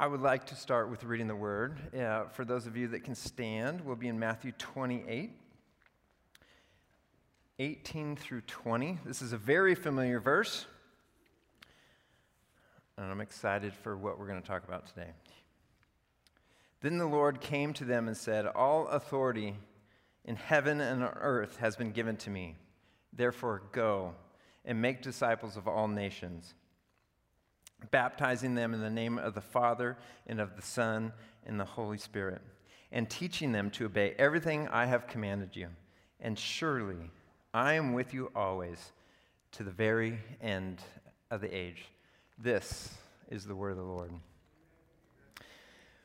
I would like to start with reading the Word. For those of you that can stand, we'll be in Matthew 28, 18 through 20. This is a very familiar verse, and I'm excited for what we're going to talk about today. Then the Lord came to them and said, "All authority in heaven and on earth has been given to me. Therefore, go and make disciples of all nations, baptizing them in the name of the Father and of the Son and the Holy Spirit, and teaching them to obey everything I have commanded you. And surely I am with you always, to the very end of the age." This is the word of the Lord.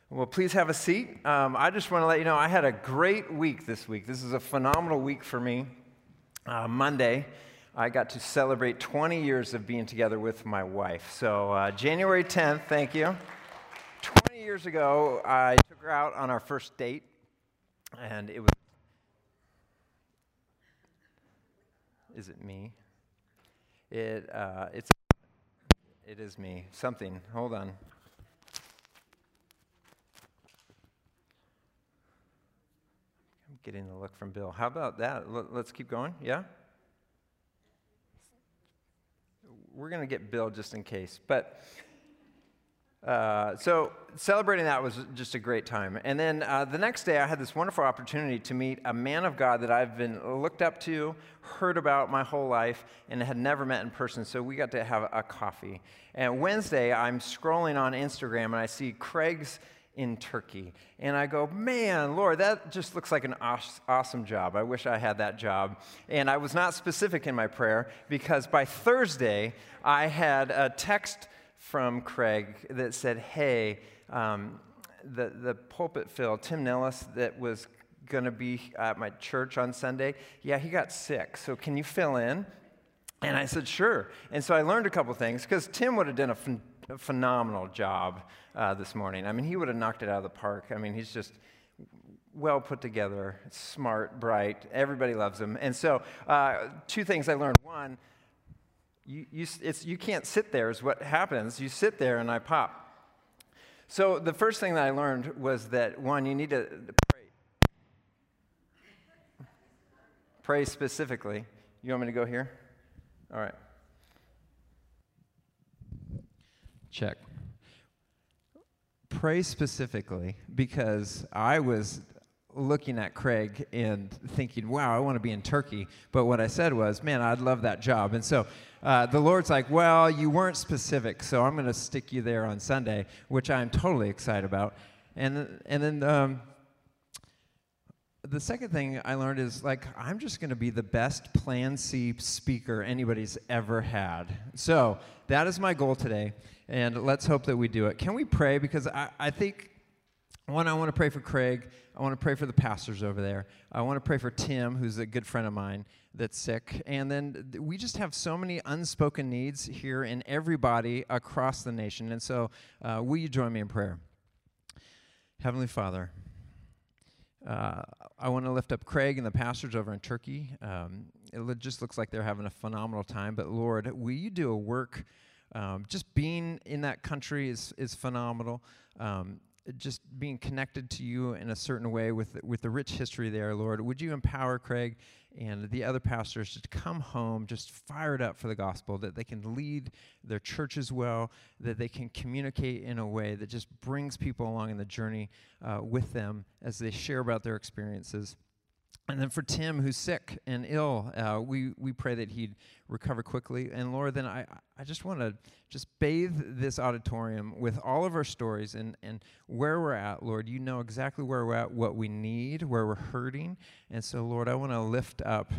Well, please have a seat. I just want to let you know I had a great week this week. This is a phenomenal week for me. Monday, I got to celebrate 20 years of being together with my wife. So January 10th, thank you. 20 years ago, I took her out on our first date, and it was... Is it me? It is me. Something. Hold on. I'm getting a look from Bill. How about that? Let's keep going. Yeah? We're going to get Bill just in case. But so celebrating that was just a great time. And then the next day, I had this wonderful opportunity to meet a man of God that I've been looked up to, heard about my whole life, and had never met in person. So we got to have a coffee. And Wednesday, I'm scrolling on Instagram, and I see Craig's in Turkey. And I go, man, Lord, that just looks like an awesome job. I wish I had that job. And I was not specific in my prayer, because by Thursday, I had a text from Craig that said, hey, the pulpit fill, Tim Nellis, that was going to be at my church on Sunday, yeah, he got sick, so can you fill in? And I said, sure. And so I learned a couple things, because Tim would have done a phenomenal job this morning. I mean, he would have knocked it out of the park. I mean, he's just well put together, smart, bright. Everybody loves him. And so two things I learned. One, you can't sit there is what happens. You sit there and I pop. So the first thing that I learned was that, one, you need to pray. Pray specifically. You want me to go here? All right. Check. Pray specifically, because I was looking at Craig and thinking, wow, I want to be in Turkey. But what I said was, man, I'd love that job. And so the Lord's like, well, you weren't specific, so I'm going to stick you there on Sunday, which I'm totally excited about. And then the second thing I learned is, like, I'm just going to be the best Plan C speaker anybody's ever had. So that is my goal today, and let's hope that we do it. Can we pray? Because I think, one, I want to pray for Craig. I want to pray for the pastors over there. I want to pray for Tim, who's a good friend of mine that's sick. And then we just have so many unspoken needs here in everybody across the nation. And so will you join me in prayer? Heavenly Father, I want to lift up Craig and the pastors over in Turkey. It just looks like they're having a phenomenal time. But, Lord, will you do a work? Just being in that country is phenomenal. Just being connected to you in a certain way with the rich history there, Lord. Would you empower Craig and the other pastors to come home just fired up for the gospel, that they can lead their churches well, that they can communicate in a way that just brings people along in the journey with them as they share about their experiences. And then for Tim, who's sick and ill, we pray that he'd recover quickly. And Lord, then I just want to just bathe this auditorium with all of our stories and where we're at, Lord. You know exactly where we're at, what we need, where we're hurting. And so, Lord, I want to lift up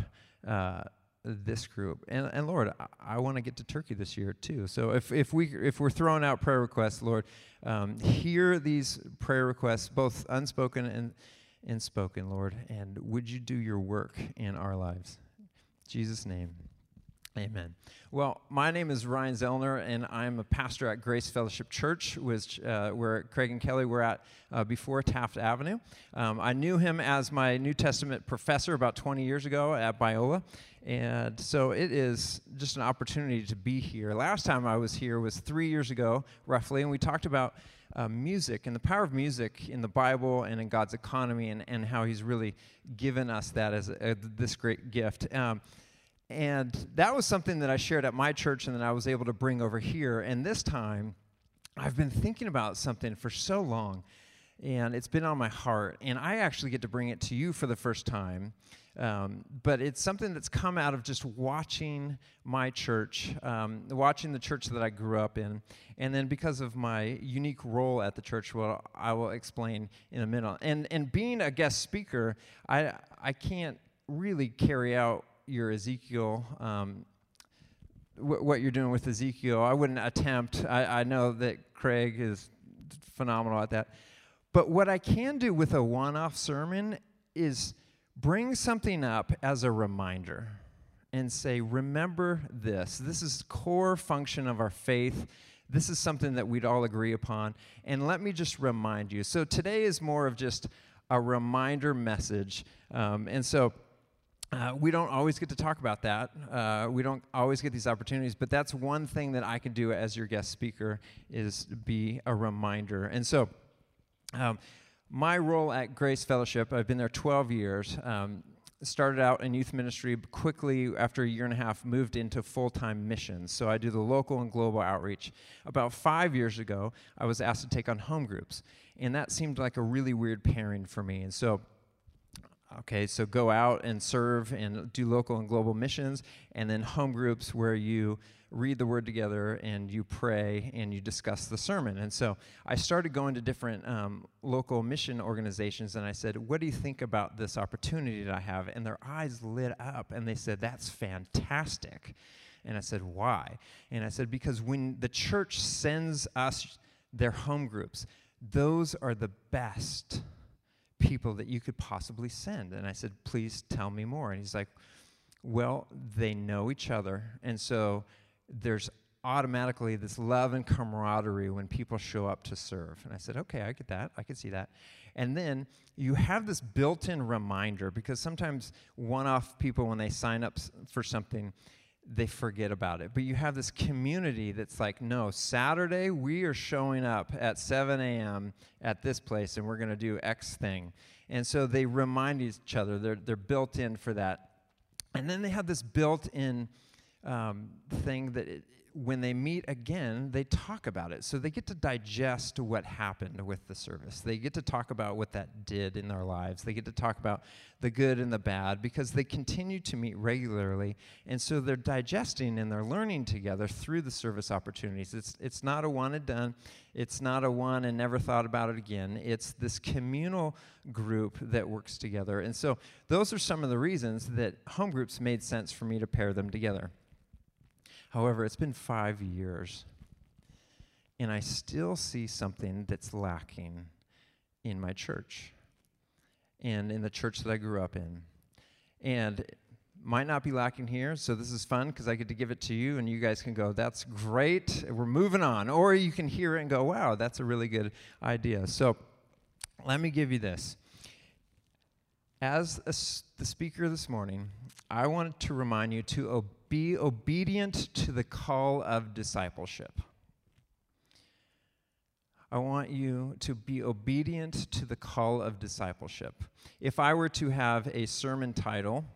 this group. And Lord, I want to get to Turkey this year too. So if we're throwing out prayer requests, Lord, hear these prayer requests, both unspoken and spoken, Lord, and would you do your work in our lives? In Jesus' name, amen. Well, my name is Ryan Zellner, and I'm a pastor at Grace Fellowship Church, which where Craig and Kelly were at before Taft Avenue. I knew him as my New Testament professor about 20 years ago at Biola, and so it is just an opportunity to be here. Last time I was here was 3 years ago, roughly, and we talked about music and the power of music in the Bible and in God's economy, and how he's really given us that as this great gift. And that was something that I shared at my church and that I was able to bring over here. And this time, I've been thinking about something for so long, and it's been on my heart. And I actually get to bring it to you for the first time. But it's something that's come out of just watching my church, watching the church that I grew up in. And then because of my unique role at the church, well, I will explain in a minute. And being a guest speaker, I can't really carry out your Ezekiel, what you're doing with Ezekiel. I wouldn't attempt. I know that Craig is phenomenal at that. But what I can do with a one-off sermon is bring something up as a reminder and say, remember this. This is core function of our faith. This is something that we'd all agree upon. And let me just remind you. So today is more of just a reminder message. And so we don't always get to talk about that. We don't always get these opportunities, but that's one thing that I can do as your guest speaker is be a reminder. And so my role at Grace Fellowship, I've been there 12 years, started out in youth ministry, quickly after a year and a half moved into full-time missions. So I do the local and global outreach. About 5 years ago, I was asked to take on home groups, and that seemed like a really weird pairing for me. And so, okay, so go out and serve and do local and global missions, and then home groups where you read the word together and you pray and you discuss the sermon. And so I started going to different local mission organizations, and I said, what do you think about this opportunity that I have? And their eyes lit up and they said, that's fantastic. And I said, why? And I said, because when the church sends us their home groups, those are the best people that you could possibly send. And I said, please tell me more. And he's like, well, they know each other, and so there's automatically this love and camaraderie when people show up to serve. And I said, okay, I get that. I can see that. And then you have this built-in reminder, because sometimes one-off people, when they sign up for something, they forget about it. But you have this community that's like, no, Saturday we are showing up at 7 a.m. at this place, and we're going to do X thing. And so they remind each other. They're built in for that. And then they have this built-in thing that when they meet again, they talk about it. So they get to digest what happened with the service. They get to talk about what that did in their lives. They get to talk about the good and the bad, because they continue to meet regularly. And so they're digesting and they're learning together through the service opportunities. It's not a one and done. It's not a one and never thought about it again. It's this communal group that works together. And so those are some of the reasons that home groups made sense for me to pair them together. However, it's been 5 years, and I still see something that's lacking in my church and in the church that I grew up in. And it might not be lacking here, so this is fun because I get to give it to you, and you guys can go, that's great, we're moving on. Or you can hear it and go, wow, that's a really good idea. So let me give you this. As the speaker this morning, I wanted to remind you to be obedient to the call of discipleship. I want you to be obedient to the call of discipleship. If I were to have a sermon title,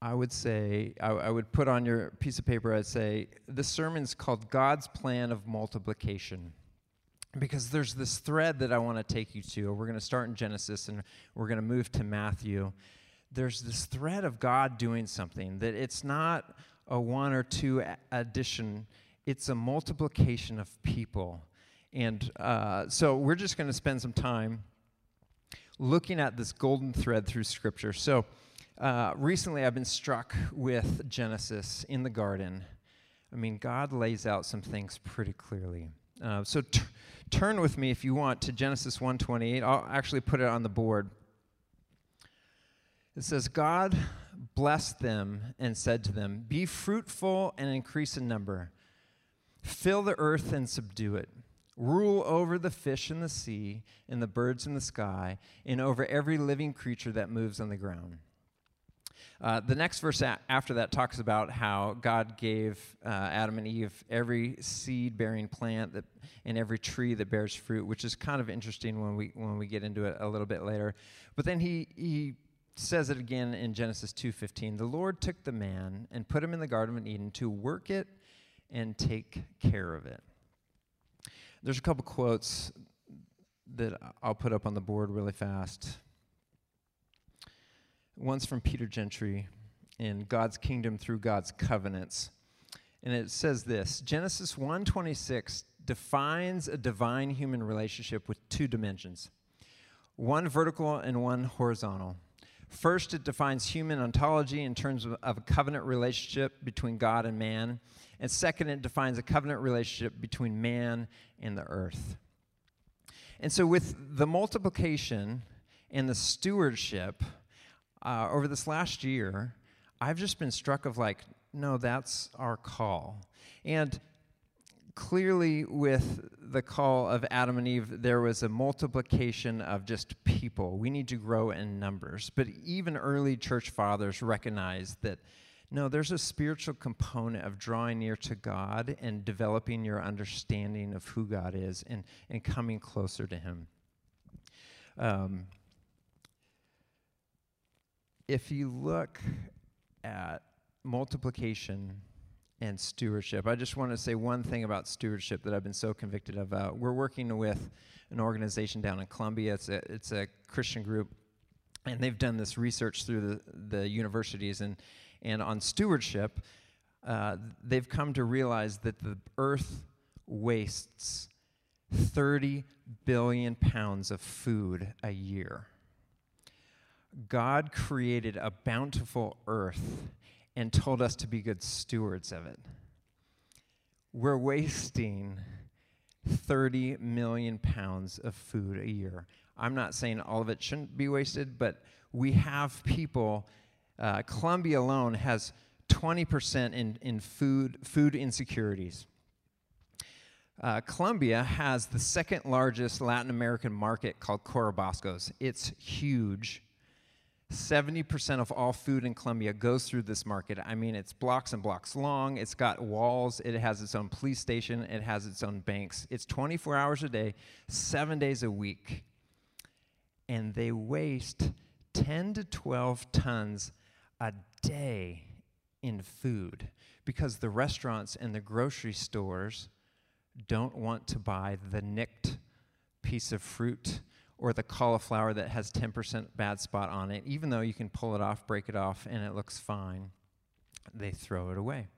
I would say, I would put on your piece of paper, I'd say, this sermon's called God's Plan of Multiplication. Because there's this thread that I want to take you to. We're going to start in Genesis, and we're going to move to Matthew. There's this thread of God doing something, that it's not a one or two addition. It's a multiplication of people. And so we're just going to spend some time looking at this golden thread through Scripture. So recently I've been struck with Genesis in the garden. I mean, God lays out some things pretty clearly. So turn with me, if you want, to Genesis 1:28. I'll actually put it on the board. It says, God blessed them and said to them, be fruitful and increase in number. Fill the earth and subdue it. Rule over the fish in the sea and the birds in the sky and over every living creature that moves on the ground. The next verse after that talks about how God gave Adam and Eve every seed-bearing plant that, and every tree that bears fruit, which is kind of interesting when we get into it a little bit later. But then he says it again in Genesis 2:15. The Lord took the man and put him in the Garden of Eden to work it and take care of it. There's a couple quotes that I'll put up on the board really fast. One's from Peter Gentry in God's Kingdom Through God's Covenants. And it says this, Genesis 1:26 defines a divine human relationship with two dimensions, one vertical and one horizontal. First, it defines human ontology in terms of a covenant relationship between God and man. And second, it defines a covenant relationship between man and the earth. And so with the multiplication and the stewardship, over this last year, I've just been struck of like, no, that's our call. And clearly with the call of Adam and Eve, there was a multiplication of just people. We need to grow in numbers. But even early church fathers recognized that, no, there's a spiritual component of drawing near to God and developing your understanding of who God is and coming closer to him. If you look at multiplication and stewardship. I just want to say one thing about stewardship that I've been so convicted of. We're working with an organization down in Colombia. It's a Christian group, and they've done this research through the universities. And on stewardship, they've come to realize that the earth wastes 30 billion pounds of food a year. God created a bountiful earth and told us to be good stewards of it. We're wasting 30 million pounds of food a year. I'm not saying all of it shouldn't be wasted, but we have people, Colombia alone has 20% in food insecurities. Colombia has the second largest Latin American market called Corabastos. It's huge. 70% of all food in Colombia goes through this market. I mean, it's blocks and blocks long. It's got walls. It has its own police station. It has its own banks. It's 24 hours a day, 7 days a week. And they waste 10 to 12 tons a day in food because the restaurants and the grocery stores don't want to buy the nicked piece of fruit or the cauliflower that has 10% bad spot on it, even though you can pull it off, break it off, and it looks fine, they throw it away.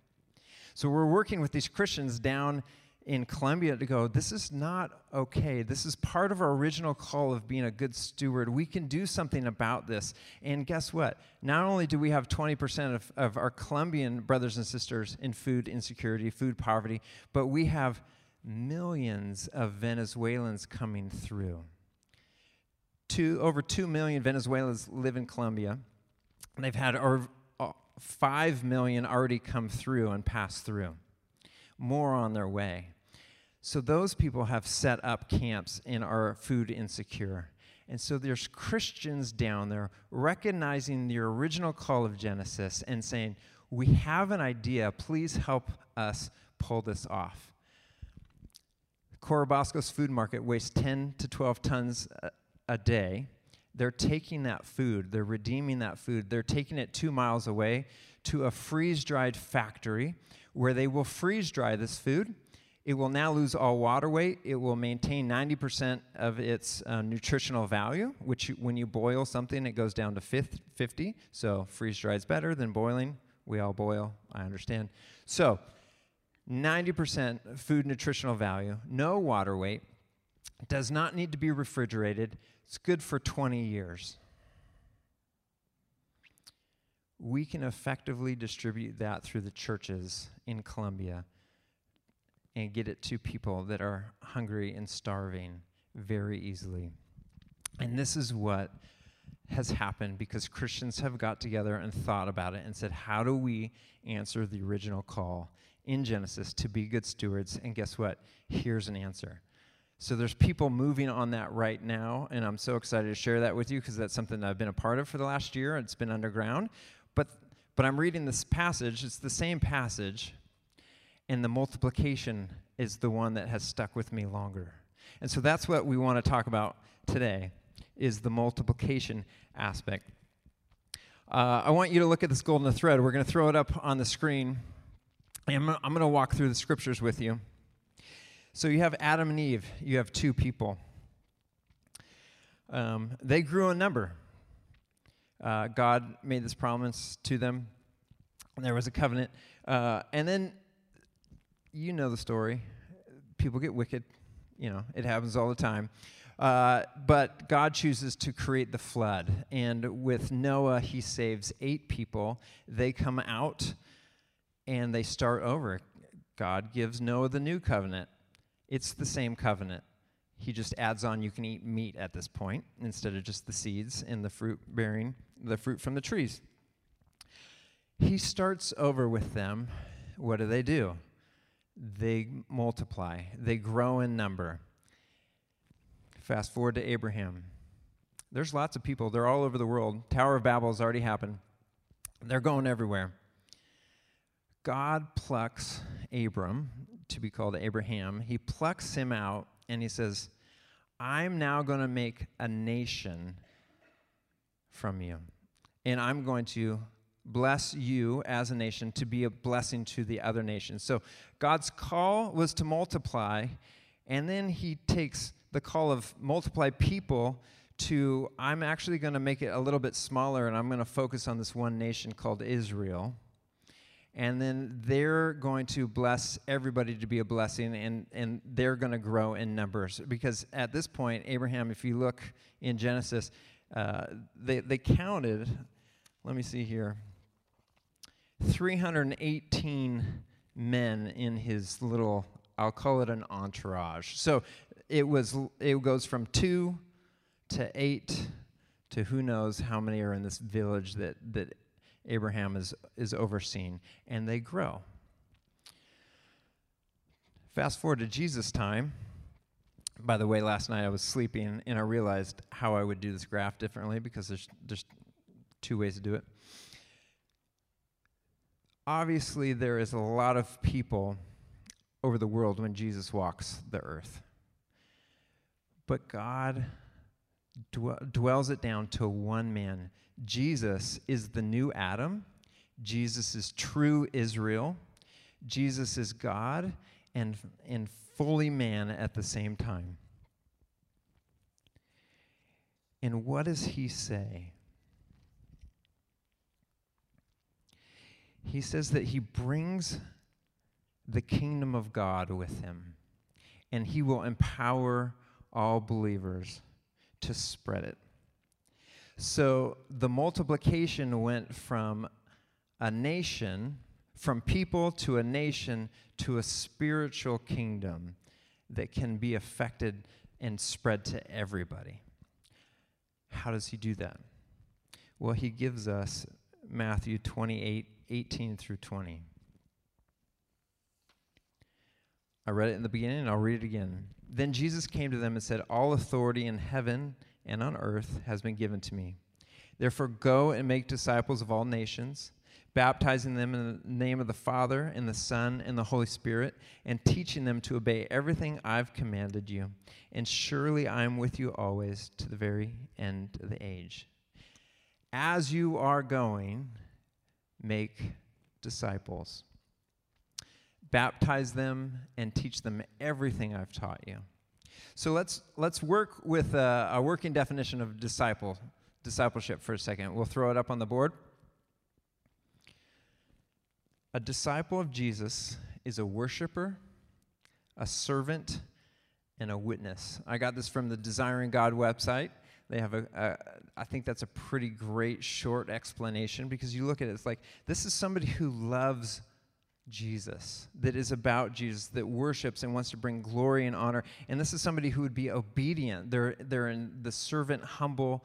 So we're working with these Christians down in Colombia to go, this is not okay. This is part of our original call of being a good steward. We can do something about this. And guess what? Not only do we have 20% of our Colombian brothers and sisters in food insecurity, food poverty, but we have millions of Venezuelans coming through. Over 2 million Venezuelans live in Colombia, and they've had over 5 million already come through and pass through. More on their way. So those people have set up camps and are food insecure. And so there's Christians down there recognizing the original call of Genesis and saying, we have an idea. Please help us pull this off. Corabasco's food market wastes 10 to 12 tons a day. They're taking that food, they're redeeming that food, they're taking it 2 miles away to a freeze-dried factory where they will freeze-dry this food. It will now lose all water weight. It will maintain 90% of its nutritional value, which when you boil something, it goes down to 50. So freeze-dried is better than boiling. We all boil, I understand. So 90% food nutritional value, no water weight, does not need to be refrigerated. It's good for 20 years. We can effectively distribute that through the churches in Colombia and get it to people that are hungry and starving very easily. And this is what has happened because Christians have got together and thought about it and said, how do we answer the original call in Genesis to be good stewards? And guess what? Here's an answer. So there's people moving on that right now, and I'm so excited to share that with you because that's something that I've been a part of for the last year. It's been underground, But I'm reading this passage. It's the same passage, and the multiplication is the one that has stuck with me longer. And so that's what we want to talk about today, is the multiplication aspect. I want you to look at this golden thread. We're going to throw it up on the screen, and I'm going to walk through the scriptures with you. So you have Adam and Eve. You have two people. They grew in number. God made this promise to them. There was a covenant. And then, you know the story. People get wicked. You know, it happens all the time. But God chooses to create the flood. And with Noah, he saves 8 people. They come out, and they start over. God gives Noah the new covenant. It's the same covenant. He just adds on, you can eat meat at this point instead of just the seeds and the fruit bearing, the fruit from the trees. He starts over with them. What do? They multiply. They grow in number. Fast forward to Abraham. There's lots of people. They're all over the world. Tower of Babel has already happened. They're going everywhere. God plucks Abram, to be called Abraham. He plucks him out, and he says, I'm now going to make a nation from you, and I'm going to bless you as a nation to be a blessing to the other nations. So God's call was to multiply, and then he takes the call of multiply people to, I'm actually going to make it a little bit smaller, and I'm going to focus on this one nation called Israel. And then they're going to bless everybody to be a blessing, and they're going to grow in numbers. Because at this point, Abraham, if you look in Genesis, they counted, let me see here, 318 men in his little, I'll call it an entourage. So it goes from 2 to 8 to who knows how many are in this village that Abraham is overseen, and they grow. Fast forward to Jesus' time. By the way, last night I was sleeping, and I realized how I would do this graph differently because there's two ways to do it. Obviously, there is a lot of people over the world when Jesus walks the earth. But God dwells it down to one man. Jesus is the new Adam. Jesus is true Israel. Jesus is God and fully man at the same time. And what does he say? He says that he brings the kingdom of God with him, and he will empower all believers to spread it. So the multiplication went from a nation, from people to a nation, to a spiritual kingdom that can be affected and spread to everybody. How does he do that? Well, he gives us Matthew 28:18-20. I read it in the beginning, and I'll read it again. Then Jesus came to them and said, all authority in heaven and on earth has been given to me. Therefore, go and make disciples of all nations, baptizing them in the name of the Father and the Son and the Holy Spirit, and teaching them to obey everything I've commanded you. And surely I am with you always to the very end of the age. As you are going, make disciples. Baptize them and teach them everything I've taught you. So let's work with a working definition of discipleship for a second. We'll throw it up on the board. A disciple of Jesus is a worshiper, a servant, and a witness. I got this from the Desiring God website. They have I think that's a pretty great short explanation, because you look at it, it's like, this is somebody who loves Jesus, that is about Jesus, that worships and wants to bring glory and honor. And this is somebody who would be obedient. They're in the servant, humble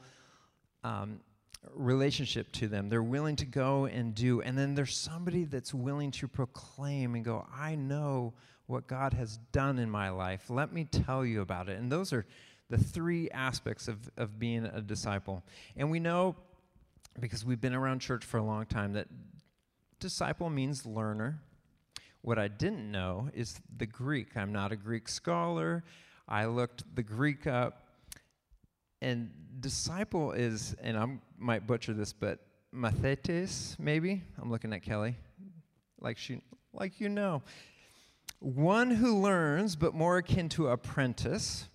relationship to them. They're willing to go and do. And then there's somebody that's willing to proclaim and go, I know what God has done in my life. Let me tell you about it. And those are the three aspects of being a disciple. And we know because we've been around church for a long time, that disciple means learner. What I didn't know is the Greek. I'm not a Greek scholar. I looked the Greek up. And disciple is, and I might butcher this, but mathetes, maybe? I'm looking at Kelly. Like you know. One who learns, but more akin to apprentice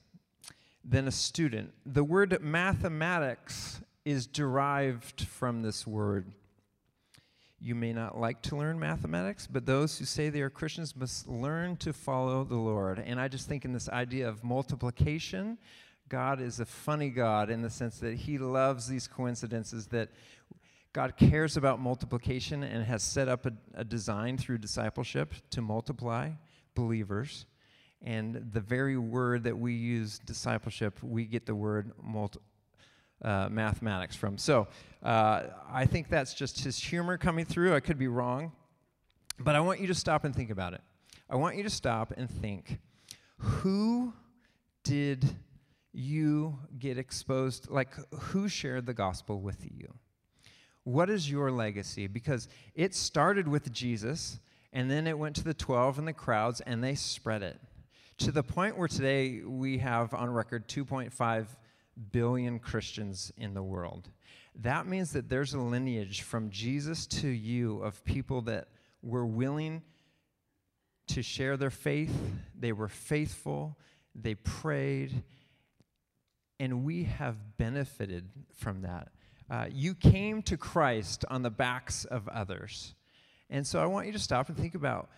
than a student. The word mathematics is derived from this word. You may not like to learn mathematics, but those who say they are Christians must learn to follow the Lord. And I just think in this idea of multiplication, God is a funny God in the sense that he loves these coincidences, that God cares about multiplication and has set up a design through discipleship to multiply believers. And the very word that we use, discipleship, we get the word mathematics from. So I think that's just his humor coming through. I could be wrong, but I want you to stop and think about it. I want you to stop and think, who did you get exposed, like who shared the gospel with you? What is your legacy? Because it started with Jesus, and then it went to the 12 and the crowds, and they spread it to the point where today we have on record 2.5 billion Christians in the world. That means that there's a lineage from Jesus to you of people that were willing to share their faith. They were faithful. They prayed. And we have benefited from that. You came to Christ on the backs of others. And so I want you to stop and think about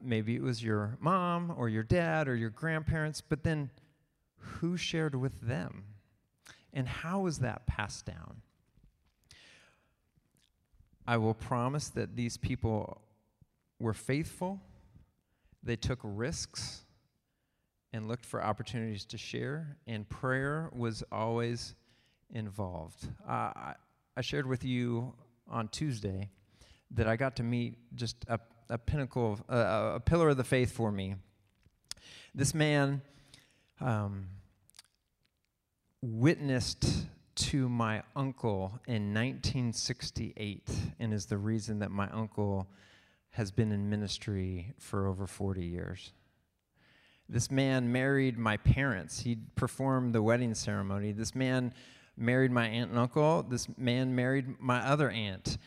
maybe it was your mom or your dad or your grandparents, but then who shared with them? And how was that passed down? I will promise that these people were faithful, they took risks, and looked for opportunities to share, and prayer was always involved. I shared with you on Tuesday that I got to meet just a pillar of the faith for me. This man witnessed to my uncle in 1968 and is the reason that my uncle has been in ministry for over 40 years. This man married my parents. He performed the wedding ceremony. This man married my aunt and uncle. This man married my other aunt.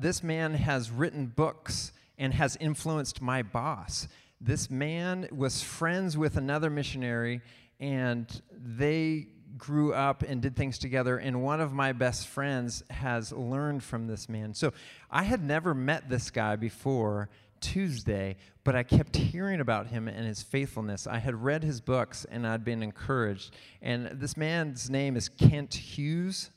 This man has written books and has influenced my boss. This man was friends with another missionary, and they grew up and did things together, and one of my best friends has learned from this man. So I had never met this guy before Tuesday, but I kept hearing about him and his faithfulness. I had read his books, and I'd been encouraged. And this man's name is Kent Hughes.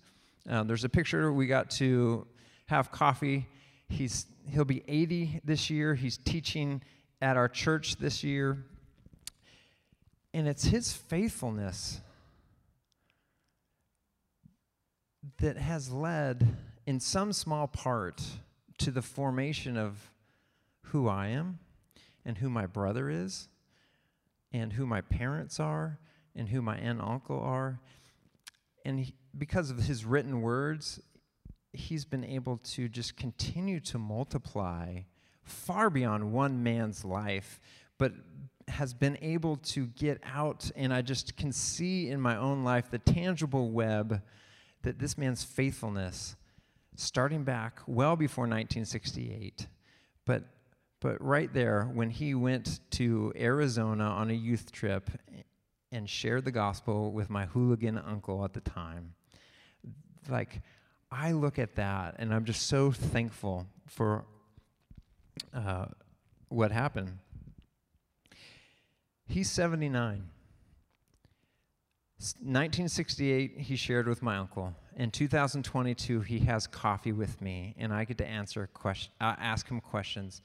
There's a picture. We got to have coffee. He'll be 80 this year. He's teaching at our church this year. And it's his faithfulness that has led, in some small part, to the formation of who I am, and who my brother is, and who my parents are, and who my aunt and uncle are. And because of his written words, he's been able to just continue to multiply far beyond one man's life, but has been able to get out, and I just can see in my own life the tangible web that this man's faithfulness, starting back well before 1968, but right there, when he went to Arizona on a youth trip and shared the gospel with my hooligan uncle at the time, like, I look at that, and I'm just so thankful for what happened. He's 79. 1968, he shared with my uncle. In 2022, he has coffee with me, and I get to ask him questions.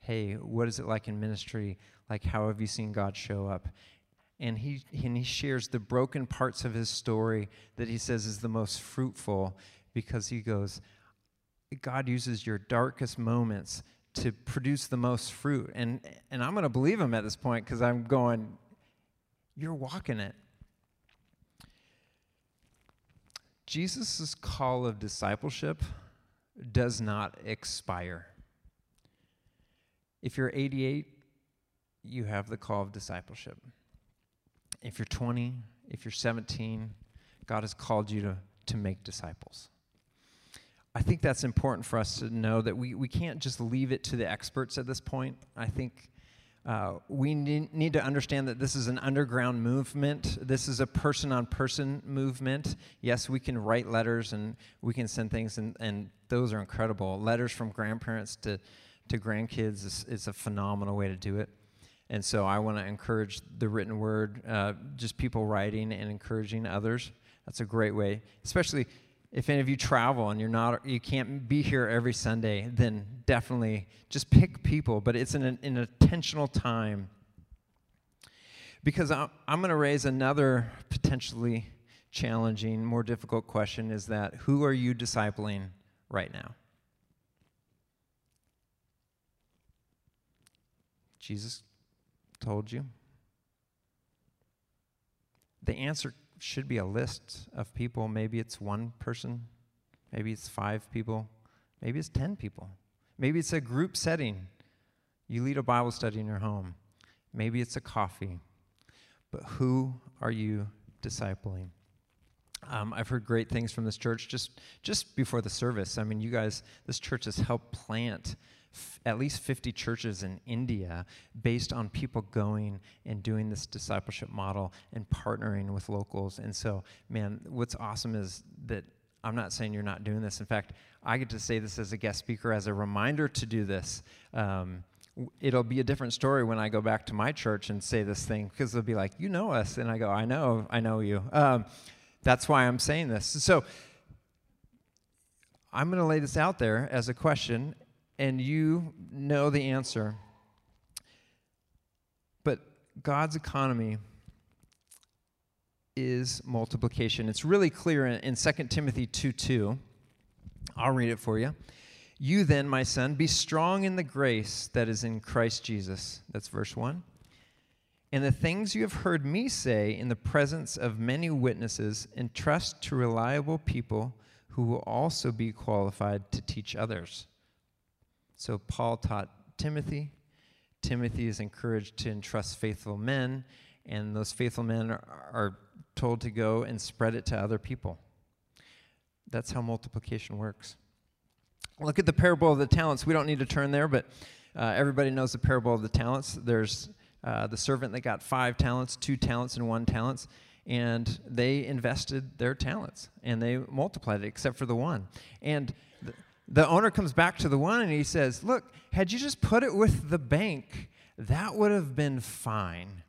Hey, what is it like in ministry? Like, how have you seen God show up? And he shares the broken parts of his story that he says is the most fruitful, because he goes, God uses your darkest moments to produce the most fruit. And I'm going to believe him at this point, because I'm going, you're walking it. Jesus' call of discipleship does not expire. If you're 88, you have the call of discipleship. If you're 20, if you're 17, God has called you to make disciples. I think that's important for us to know that we can't just leave it to the experts at this point. I think we need to understand that this is an underground movement. This is a person-on-person movement. Yes, we can write letters and we can send things, and those are incredible. Letters from grandparents to grandkids is a phenomenal way to do it. And so I want to encourage the written word, just people writing and encouraging others. That's a great way, especially if any of you travel and you can't be here every Sunday, then definitely just pick people. But it's an intentional time, because I'm going to raise another potentially challenging, more difficult question: is that who are you discipling right now? Jesus told you. The answer should be a list of people. Maybe it's one person, maybe it's 5 people, maybe it's 10 people. Maybe it's a group setting. You lead a Bible study in your home. Maybe it's a coffee. But who are you discipling? I've heard great things from this church just before the service. I mean, you guys, this church has helped plant at least 50 churches in India based on people going and doing this discipleship model and partnering with locals. And so, man, what's awesome is that I'm not saying you're not doing this. In fact, I get to say this as a guest speaker, as a reminder to do this. It'll be a different story when I go back to my church and say this thing, because they'll be like, you know us. And I go, I know you. That's why I'm saying this. So I'm going to lay this out there as a question, and you know the answer. But God's economy is multiplication. It's really clear in 2 Timothy 2:2. I'll read it for you. You then, my son, be strong in the grace that is in Christ Jesus. That's verse 1. And the things you have heard me say in the presence of many witnesses, entrust to reliable people who will also be qualified to teach others. So Paul taught Timothy. Timothy is encouraged to entrust faithful men, and those faithful men are told to go and spread it to other people. That's how multiplication works. Look at the parable of the talents. We don't need to turn there, but everybody knows the parable of the talents. There's the servant that got 5 talents, 2 talents, and 1 talent, and they invested their talents, and they multiplied it except for the 1. And the owner comes back to the 1 and he says, look, had you just put it with the bank, that would have been fine.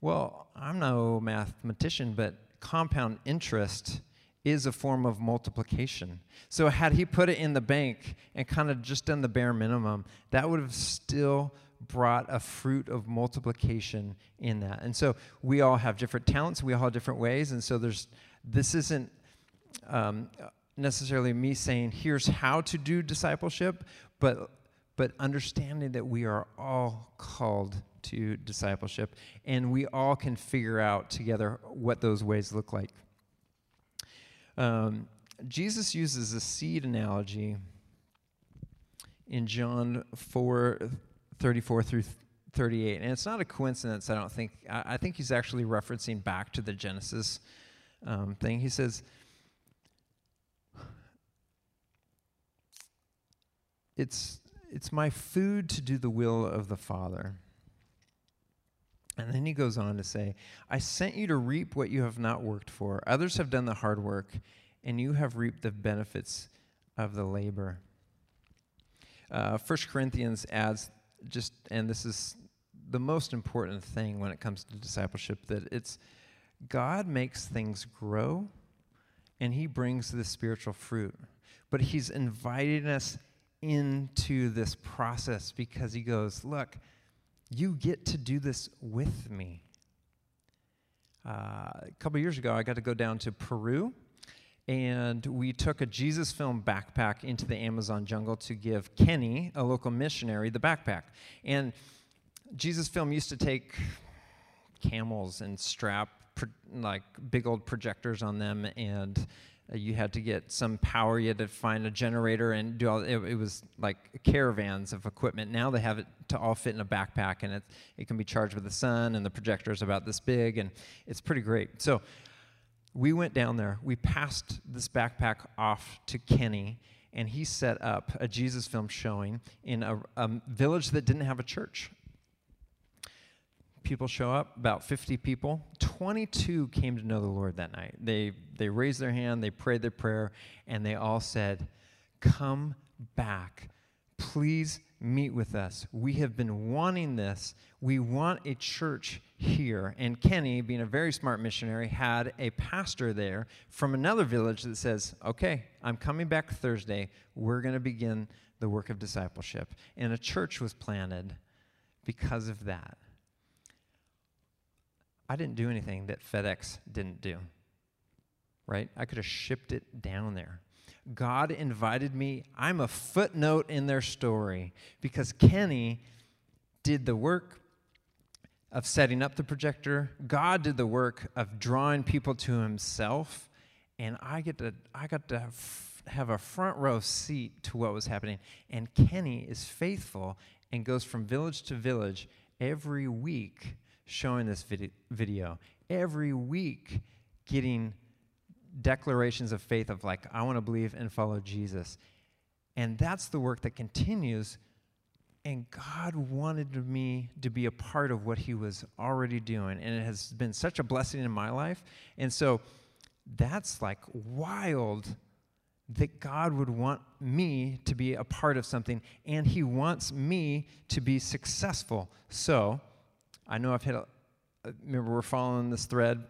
Well, I'm no mathematician, but compound interest is a form of multiplication. So had he put it in the bank and kind of just done the bare minimum, that would have still brought a fruit of multiplication in that. And so we all have different talents. We all have different ways. And so this isn't necessarily me saying here's how to do discipleship, but understanding that we are all called to discipleship, and we all can figure out together what those ways look like. Jesus uses a seed analogy in John 4:34 through 38, and it's not a coincidence. I think he's actually referencing back to the Genesis thing. He says, It's my food to do the will of the Father. And then he goes on to say, I sent you to reap what you have not worked for. Others have done the hard work, and you have reaped the benefits of the labor. 1 Corinthians adds, and this is the most important thing when it comes to discipleship, that it's God makes things grow, and he brings the spiritual fruit. But he's inviting us into this process, because he goes, look, you get to do this with me. A couple years ago, I got to go down to Peru, and we took a Jesus Film backpack into the Amazon jungle to give Kenny, a local missionary, the backpack. And Jesus Film used to take camels and strap like big old projectors on them and You had to get some power. You had to find a generator and do all. It was like caravans of equipment. Now they have it to all fit in a backpack, and it can be charged with the sun, and the projector is about this big, and it's pretty great. So we went down there. We passed this backpack off to Kenny, and he set up a Jesus Film showing in a village that didn't have a church. People show up, about 50 people. 22 came to know the Lord that night. They raised their hand, they prayed their prayer, and they all said, "Come back. Please meet with us. We have been wanting this. We want a church here." And Kenny, being a very smart missionary, had a pastor there from another village that says, "Okay, I'm coming back Thursday. We're going to begin the work of discipleship." And a church was planted because of that. I didn't do anything that FedEx didn't do, right? I could have shipped it down there. God invited me. I'm a footnote in their story because Kenny did the work of setting up the projector. God did the work of drawing people to himself, and I got to have a front row seat to what was happening. And Kenny is faithful and goes from village to village every week showing this video, every week getting declarations of faith of like, I want to believe and follow Jesus. And that's the work that continues. And God wanted me to be a part of what he was already doing. And it has been such a blessing in my life. And so that's like wild that God would want me to be a part of something. And he wants me to be successful. So I know I've hit a, remember we're following this thread,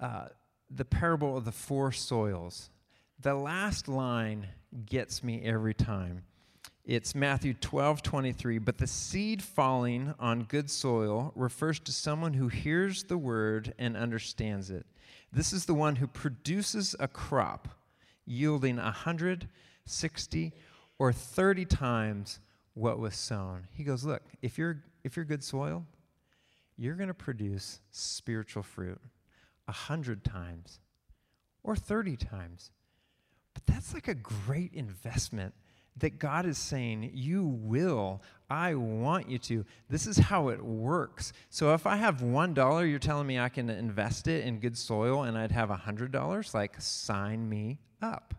the parable of the four soils. The last line gets me every time. It's Matthew 12:23, "But the seed falling on good soil refers to someone who hears the word and understands it. This is the one who produces a crop yielding 160 or 30 times what was sown." He goes, look, if you're good soil, you're going to produce spiritual fruit 100 times or 30 times. But that's like a great investment that God is saying, you will, I want you to. This is how it works. So if I have $1, you're telling me I can invest it in good soil and I'd have $100? Like, sign me up.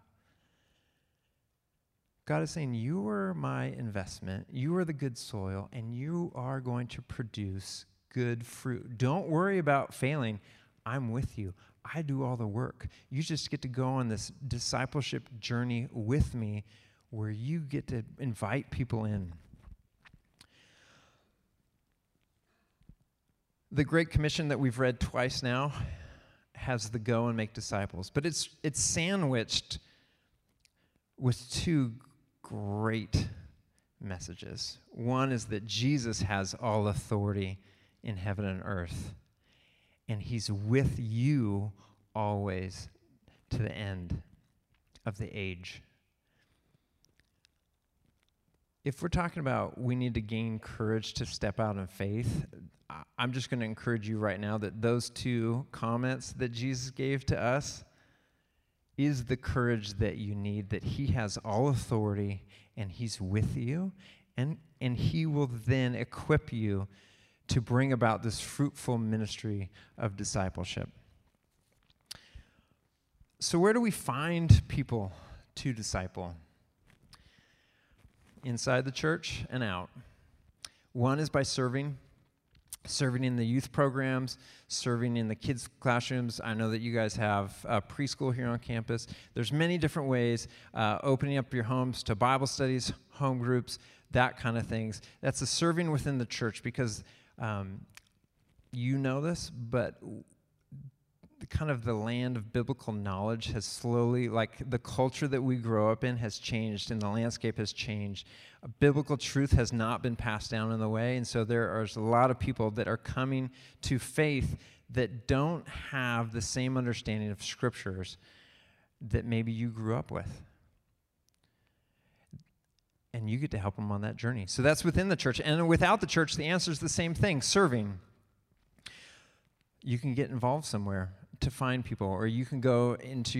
God is saying, you are my investment, you are the good soil, and you are going to produce good fruit. Don't worry about failing. I'm with you. I do all the work. You just get to go on this discipleship journey with me where you get to invite people in. The Great Commission that we've read twice now has the go and make disciples, but it's sandwiched with two great messages. One is that Jesus has all authority in heaven and earth, and he's with you always to the end of the age. If we're talking about we need to gain courage to step out in faith, I'm just going to encourage you right now that those two comments that Jesus gave to us is the courage that you need, that he has all authority, and he's with you, and he will then equip you to bring about this fruitful ministry of discipleship. So where do we find people to disciple? Inside the church and out. One is by serving in the youth programs, serving in the kids' classrooms. I know that you guys have preschool here on campus. There's many different ways, opening up your homes to Bible studies, home groups, that kind of things. That's the serving within the church because you know this, but kind of the land of biblical knowledge has slowly, like the culture that we grow up in has changed and the landscape has changed. Biblical truth has not been passed down in the way, and so there are a lot of people that are coming to faith that don't have the same understanding of scriptures that maybe you grew up with. And you get to help them on that journey. So that's within the church. And without the church, the answer is the same thing, serving. You can get involved somewhere. to find people, or you can go into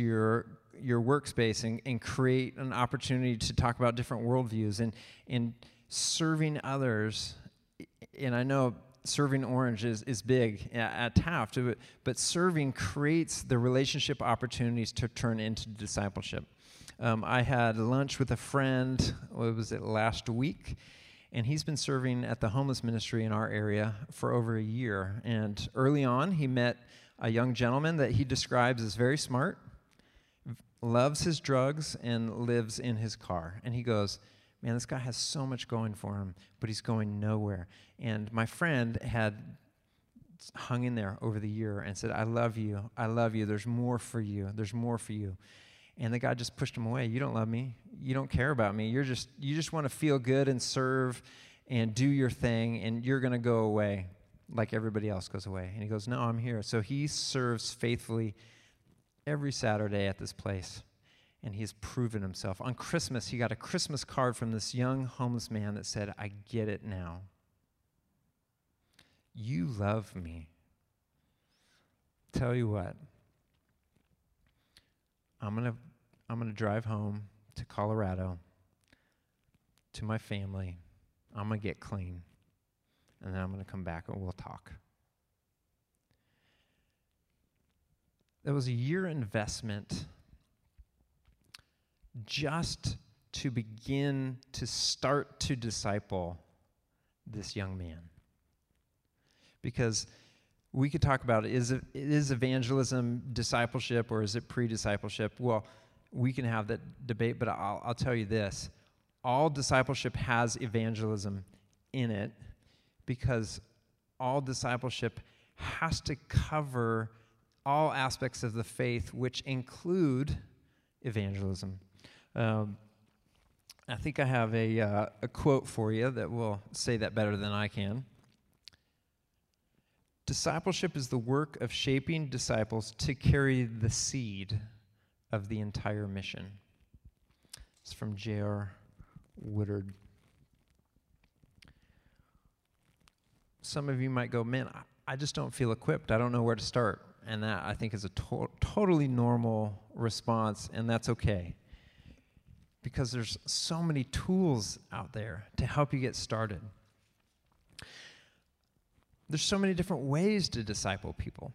your workspace and create an opportunity to talk about different worldviews and serving others. And I know serving Orange is big at Taft, but serving creates the relationship opportunities to turn into discipleship. I had lunch with a friend, what was it, last week, and he's been serving at the homeless ministry in our area for over a year. And early on, he met a young gentleman that he describes as very smart, loves his drugs, and lives in his car. And he goes, man, this guy has so much going for him, but he's going nowhere. And my friend had hung in there over the year and said, I love you, there's more for you, there's more for you. And the guy just pushed him away. You don't love me. You don't care about me. You just want to feel good and serve and do your thing, and you're going to go away like everybody else goes away. And he goes, no, I'm here. So he serves faithfully every Saturday at this place, and he's proven himself. On Christmas, he got a Christmas card from this young homeless man that said, I get it now. You love me. Tell you what. I'm gonna drive home to Colorado, to my family. I'm gonna get clean, and then I'm gonna come back and we'll talk. That was a year investment just to begin to start to disciple this young man. Because we could talk about, is evangelism discipleship or is it pre-discipleship? Well, we can have that debate, but I'll tell you this. All discipleship has evangelism in it because all discipleship has to cover all aspects of the faith, which include evangelism. I think I have a quote for you that will say that better than I can. Discipleship is the work of shaping disciples to carry the seed of the entire mission. It's from J.R. Woodard. Some of you might go, man, I just don't feel equipped. I don't know where to start. And that, I think, is a totally normal response, and that's okay. Because there's so many tools out there to help you get started. There's so many different ways to disciple people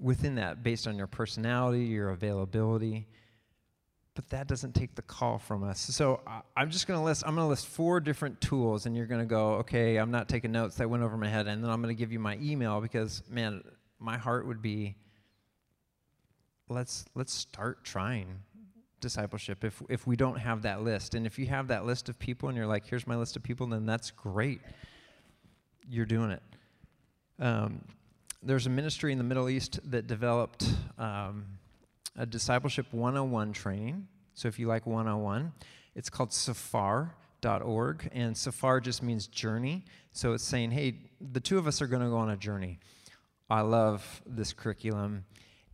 within that, based on your personality, your availability, but that doesn't take the call from us. So I'm going to list 4 different tools, and you're going to go, okay, I'm not taking notes, that went over my head, and then I'm going to give you my email because, man, my heart would be, let's start trying discipleship if we don't have that list. And if you have that list of people and you're like, here's my list of people, then that's great. You're doing it. There's a ministry in the Middle East that developed a discipleship 101 training. So if you like 101, it's called safar.org, and safar just means journey. So it's saying, hey, the two of us are going to go on a journey. I love this curriculum.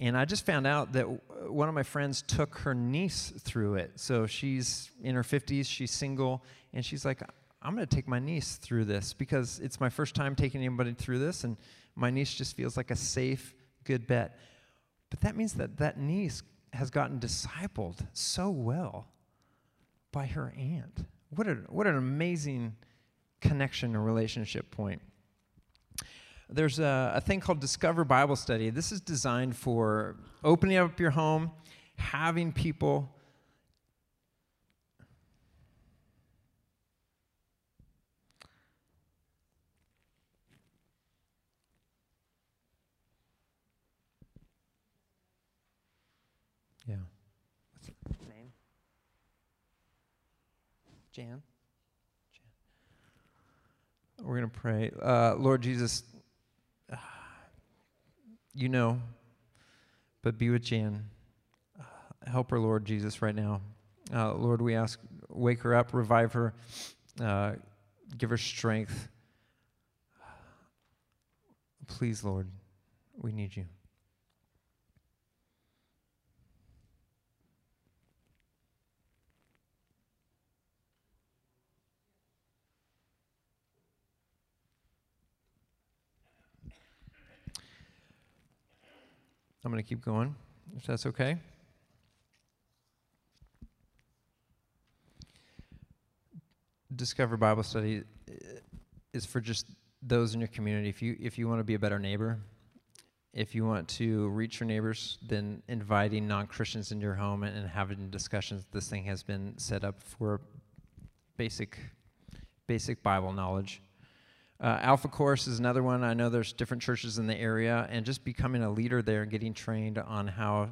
And I just found out that one of my friends took her niece through it. So she's in her 50s, she's single, and she's like, I'm going to take my niece through this because it's my first time taking anybody through this, and my niece just feels like a safe, good bet. But that means that niece has gotten discipled so well by her aunt. What an amazing connection and relationship point. There's a thing called Discover Bible Study. This is designed for opening up your home, having people... Yeah. What's her name? Jan? Jan. We're going to pray. Lord Jesus, you know, but be with Jan. Help her, Lord Jesus, right now. Lord, we ask, wake her up, revive her, give her strength. Please, Lord, we need you. I'm going to keep going, if that's okay. Discover Bible Study is for just those in your community. If you want to be a better neighbor, if you want to reach your neighbors, then inviting non-Christians into your home and having discussions. This thing has been set up for basic Bible knowledge. Alpha Course is another one. I know there's different churches in the area, and just becoming a leader there and getting trained on how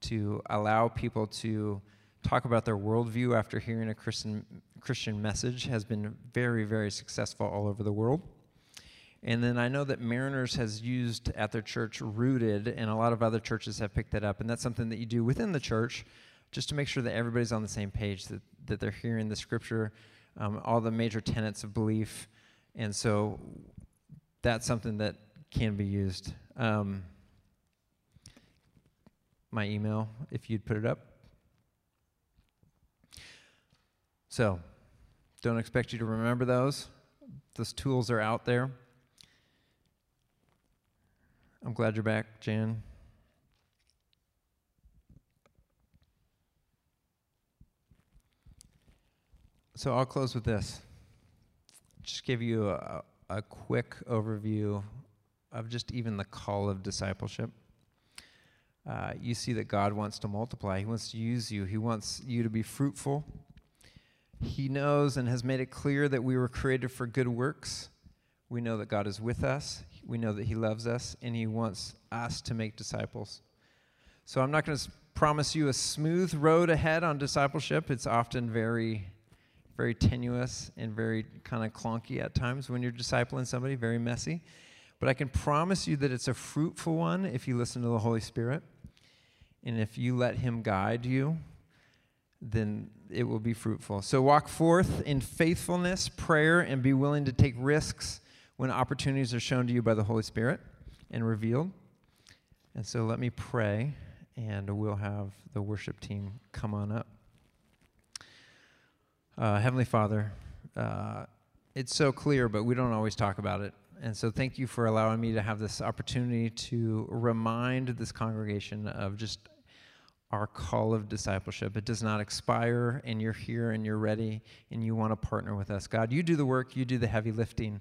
to allow people to talk about their worldview after hearing a Christian message has been very, very successful all over the world. And then I know that Mariners has used at their church Rooted, and a lot of other churches have picked that up, and that's something that you do within the church just to make sure that everybody's on the same page, that they're hearing the scripture, all the major tenets of belief, and so that's something that can be used. My email, if you'd put it up. So, don't expect you to remember those. Those tools are out there. I'm glad you're back, Jan. So I'll close with this. Just give you a quick overview of just even the call of discipleship. You see that God wants to multiply. He wants to use you. He wants you to be fruitful. He knows and has made it clear that we were created for good works. We know that God is with us. We know that he loves us, and he wants us to make disciples. So I'm not going to promise you a smooth road ahead on discipleship. It's often very, very tenuous and very kind of clunky at times when you're discipling somebody, very messy. But I can promise you that it's a fruitful one if you listen to the Holy Spirit, and if you let him guide you, then it will be fruitful. So walk forth in faithfulness, prayer, and be willing to take risks when opportunities are shown to you by the Holy Spirit and revealed. And so let me pray, and we'll have the worship team come on up. Heavenly Father, it's so clear, but we don't always talk about it. And so thank you for allowing me to have this opportunity to remind this congregation of just our call of discipleship. It does not expire, and you're here, and you're ready, and you want to partner with us. God, you do the work, you do the heavy lifting,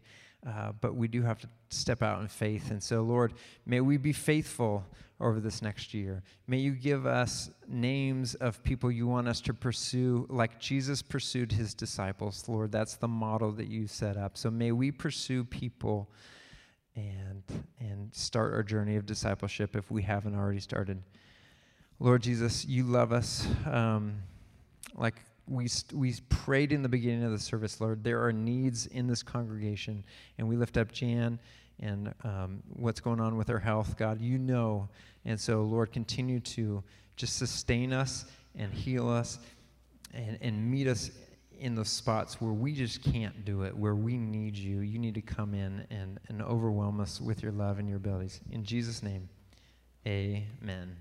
but we do have to step out in faith. And so, Lord, may we be faithful over this next year. May you give us names of people you want us to pursue, like Jesus pursued his disciples, Lord. That's the model that you set up. So may we pursue people and start our journey of discipleship if we haven't already started. Lord Jesus, you love us. Like we prayed in the beginning of the service, Lord, there are needs in this congregation, and we lift up Jan and what's going on with her health, God, you know. And so, Lord, continue to just sustain us and heal us and meet us in those spots where we just can't do it, where we need you. You need to come in and overwhelm us with your love and your abilities. In Jesus' name, amen.